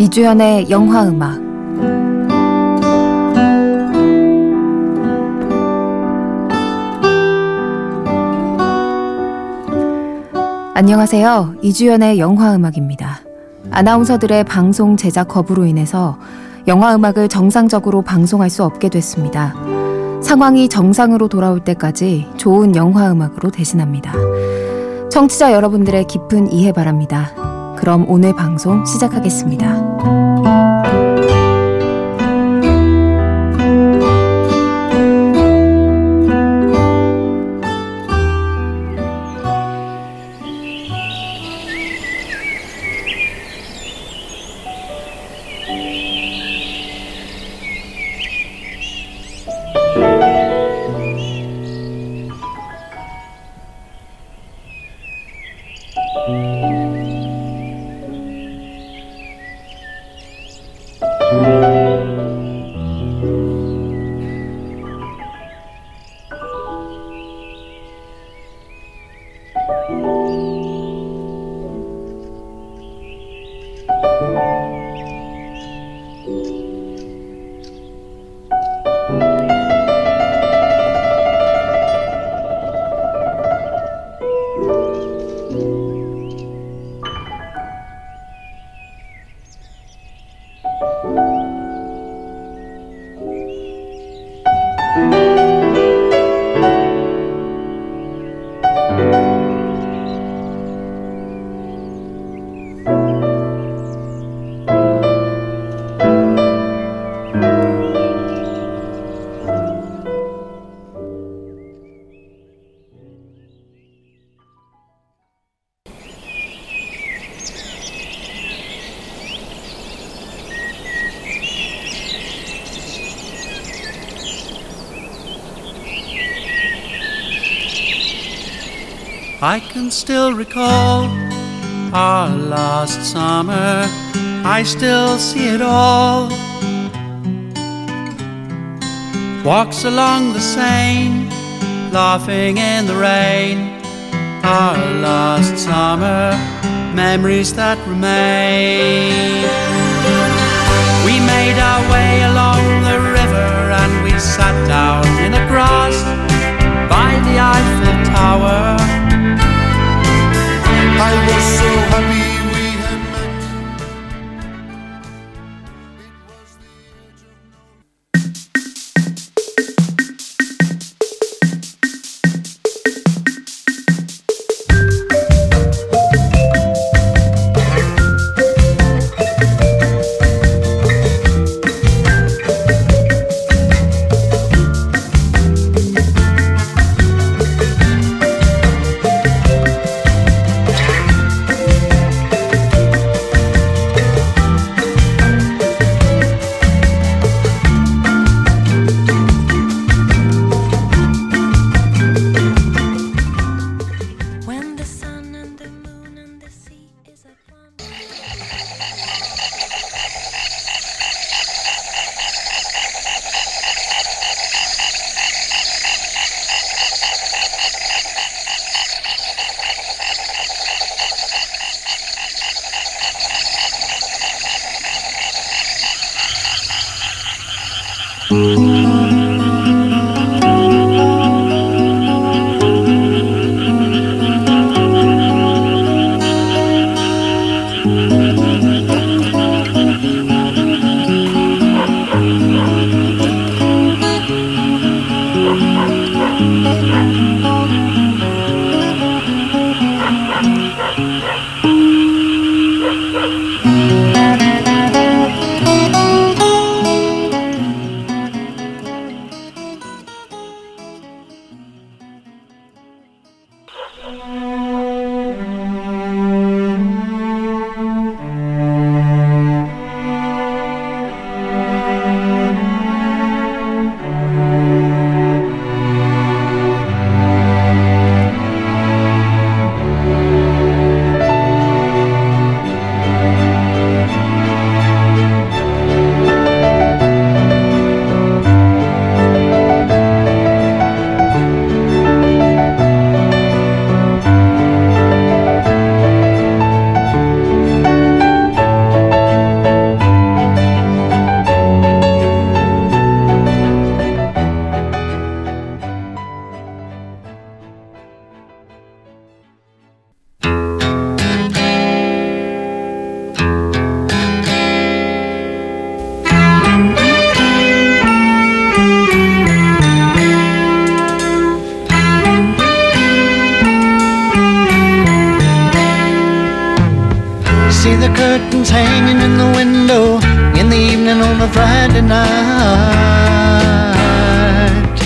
이주연의 영화음악. 안녕하세요. 이주연의 영화음악입니다. 아나운서들의 방송 제작 거부로 인해서 영화음악을 정상적으로 방송할 수 없게 됐습니다. 상황이 정상으로 돌아올 때까지 좋은 영화음악으로 대신합니다. 청취자 여러분들의 깊은 이해 바랍니다. 그럼 오늘 방송 시작하겠습니다. I can still recall our last summer. I still see it all. Walks along the Seine, laughing in the rain. Our last summer, memories that remain. We made our way along the river and we sat down in the grass by the Eiffel Tower. I was so happy we had met. It was the age of see the curtains hanging in the window in the evening on a Friday night.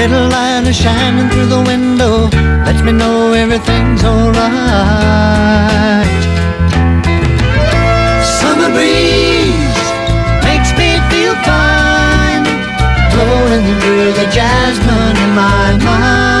Little light is shining through the window, lets me know everything's alright. Summer breeze makes me feel fine, blowing through the jasmine in my mind.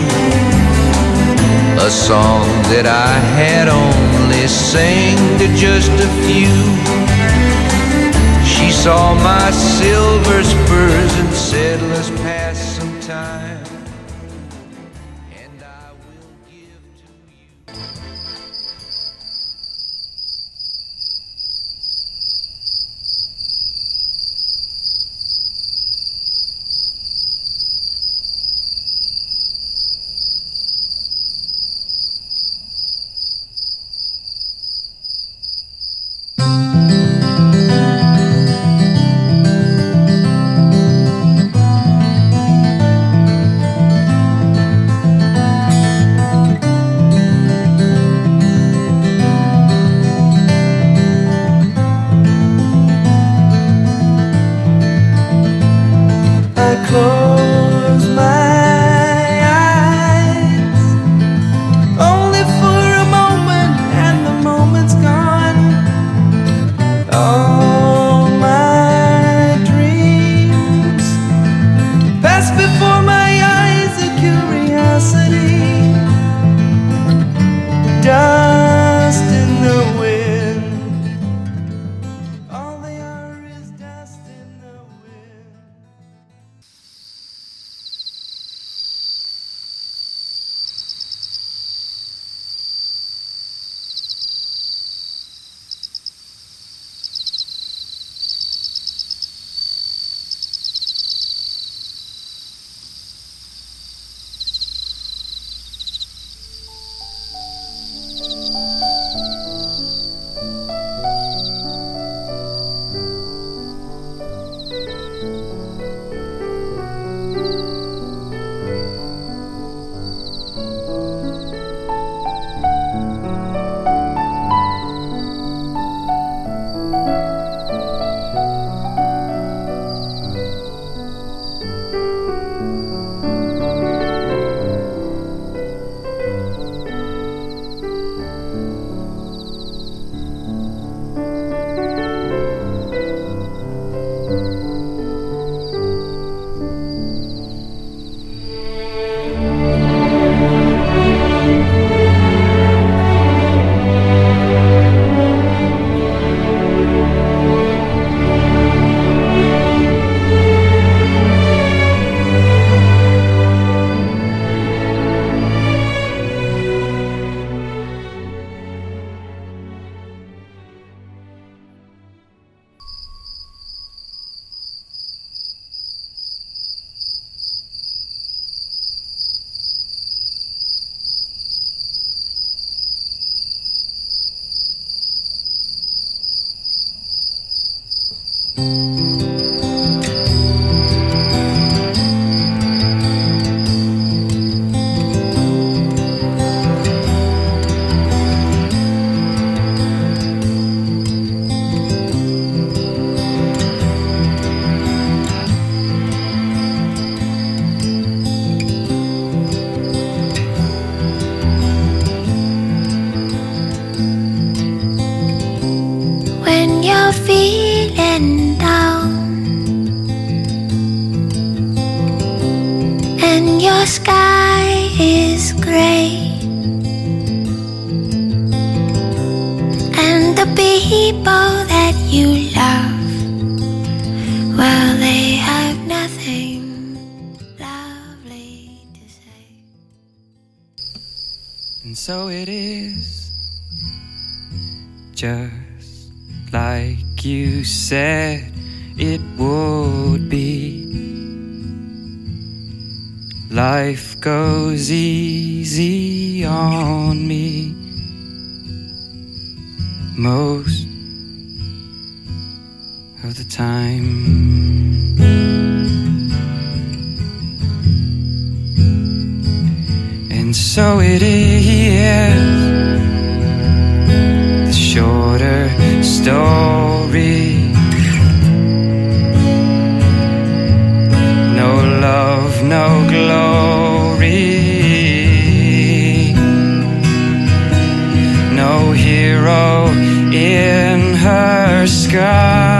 a song that I had only sang to just a few. She saw my silver spurs and said, let's pass some time, and I will give to And so it is, just like you said it would be. Life goes easy on me. Most of the time, and so it is, the shorter story, no love, no glory, no hero in her sky.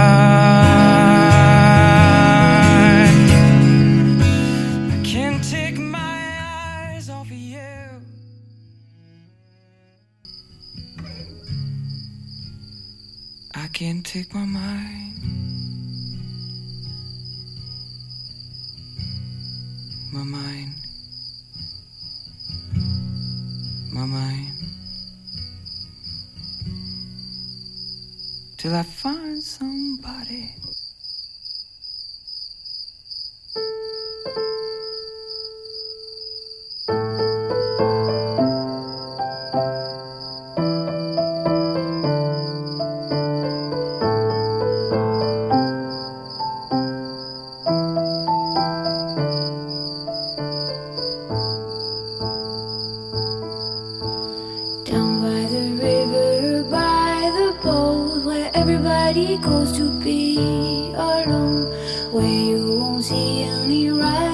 Can't take my mind. My mind. My mind. Till I find somebody. Goes to be alone, where you won't see any right.